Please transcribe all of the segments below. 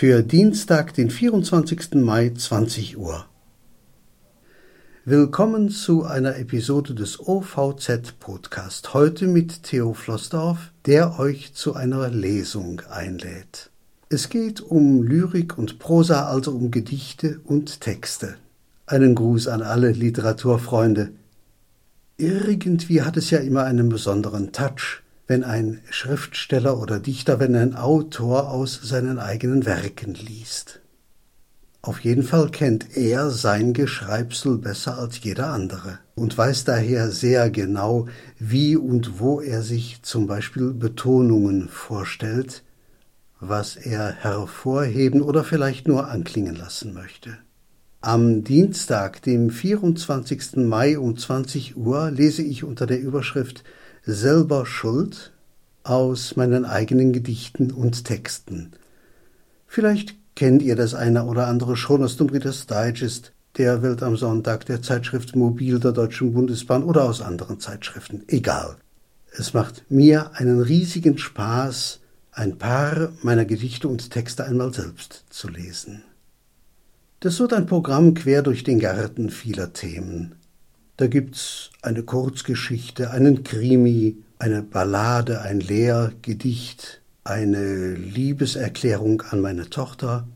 für Dienstag, den 24. Mai, 20 Uhr. Willkommen zu einer Episode des OVZ-Podcast, heute mit Theo Flossdorf, der euch zu einer Lesung einlädt. Es geht um Lyrik und Prosa, also um Gedichte und Texte. Einen Gruß an alle Literaturfreunde. Irgendwie hat es ja immer einen besonderen Touch, wenn ein Schriftsteller oder Dichter, wenn ein Autor aus seinen eigenen Werken liest. Auf jeden Fall kennt er sein Geschreibsel besser als jeder andere und weiß daher sehr genau, wie und wo er sich zum Beispiel Betonungen vorstellt, was er hervorheben oder vielleicht nur anklingen lassen möchte. Am Dienstag, dem 24. Mai um 20 Uhr, lese ich unter der Überschrift »Selber Schuld« aus meinen eigenen Gedichten und Texten. Vielleicht kennt ihr das eine oder andere schon aus dem Reiter's Digest, der Welt am Sonntag, der Zeitschrift Mobil der Deutschen Bundesbahn oder aus anderen Zeitschriften. Egal. Es macht mir einen riesigen Spaß, ein paar meiner Gedichte und Texte einmal selbst zu lesen. Das wird ein Programm quer durch den Garten vieler Themen. Da gibt's eine Kurzgeschichte, einen Krimi, eine Ballade, ein Lehrgedicht, eine Liebeserklärung an meine Tochter,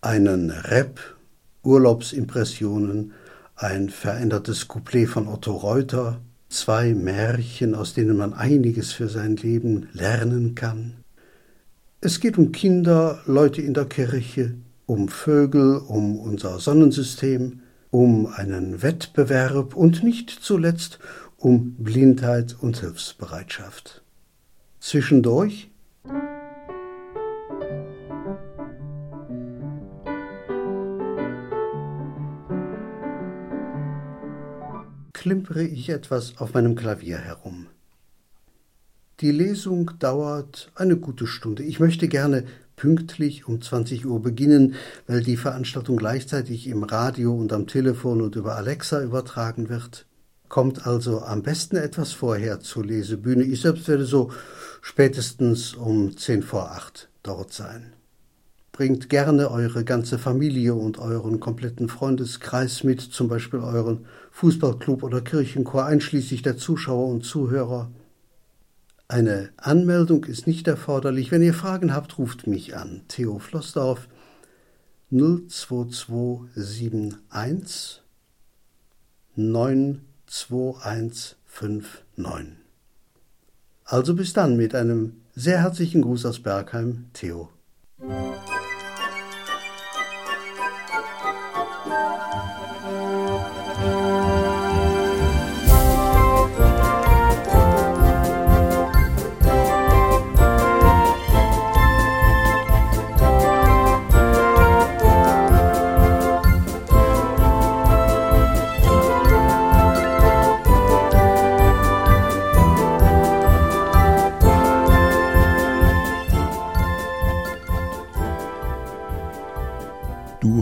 einen Rap, Urlaubsimpressionen, ein verändertes Couplet von Otto Reuter, 2 Märchen, aus denen man einiges für sein Leben lernen kann. Es geht um Kinder, Leute in der Kirche, um Vögel, um unser Sonnensystem, um einen Wettbewerb und nicht zuletzt um Blindheit und Hilfsbereitschaft. Zwischendurch klimpere ich etwas auf meinem Klavier herum. Die Lesung dauert eine gute Stunde. Ich möchte gerne pünktlich um 20 Uhr beginnen, weil die Veranstaltung gleichzeitig im Radio und am Telefon und über Alexa übertragen wird. Kommt also am besten etwas vorher zur Lesebühne. Ich selbst werde so spätestens um 7:50 dort sein. Bringt gerne eure ganze Familie und euren kompletten Freundeskreis mit, zum Beispiel euren Fußballclub oder Kirchenchor, einschließlich der Zuschauer und Zuhörer. Eine Anmeldung ist nicht erforderlich. Wenn ihr Fragen habt, ruft mich an. Theo Flossdorf 02271 92159. Also bis dann mit einem sehr herzlichen Gruß aus Bergheim, Theo.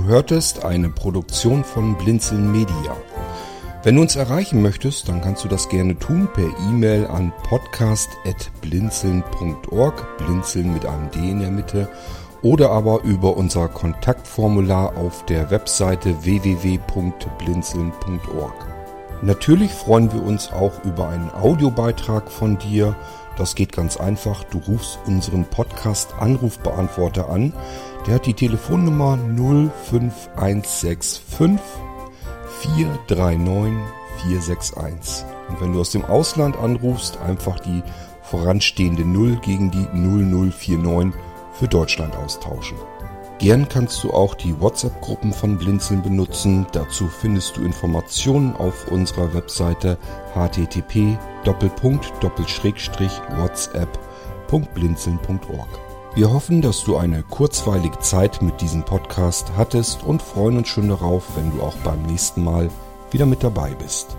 Hörtest eine Produktion von Blinzeln Media. Wenn du uns erreichen möchtest, dann kannst du das gerne tun per E-Mail an podcast@blinzeln.org, Blinzeln mit einem D in der Mitte, oder aber über unser Kontaktformular auf der Webseite www.blinzeln.org. Natürlich freuen wir uns auch über einen Audiobeitrag von dir. Das geht ganz einfach. Du rufst unseren Podcast-Anrufbeantworter an. Der hat die Telefonnummer 05165 439 461. Und wenn du aus dem Ausland anrufst, einfach die voranstehende 0 gegen die 0049 für Deutschland austauschen. Gern kannst du auch die WhatsApp-Gruppen von Blinzeln benutzen. Dazu findest du Informationen auf unserer Webseite http://whatsapp.blinzeln.org. Wir hoffen, dass du eine kurzweilige Zeit mit diesem Podcast hattest und freuen uns schon darauf, wenn du auch beim nächsten Mal wieder mit dabei bist.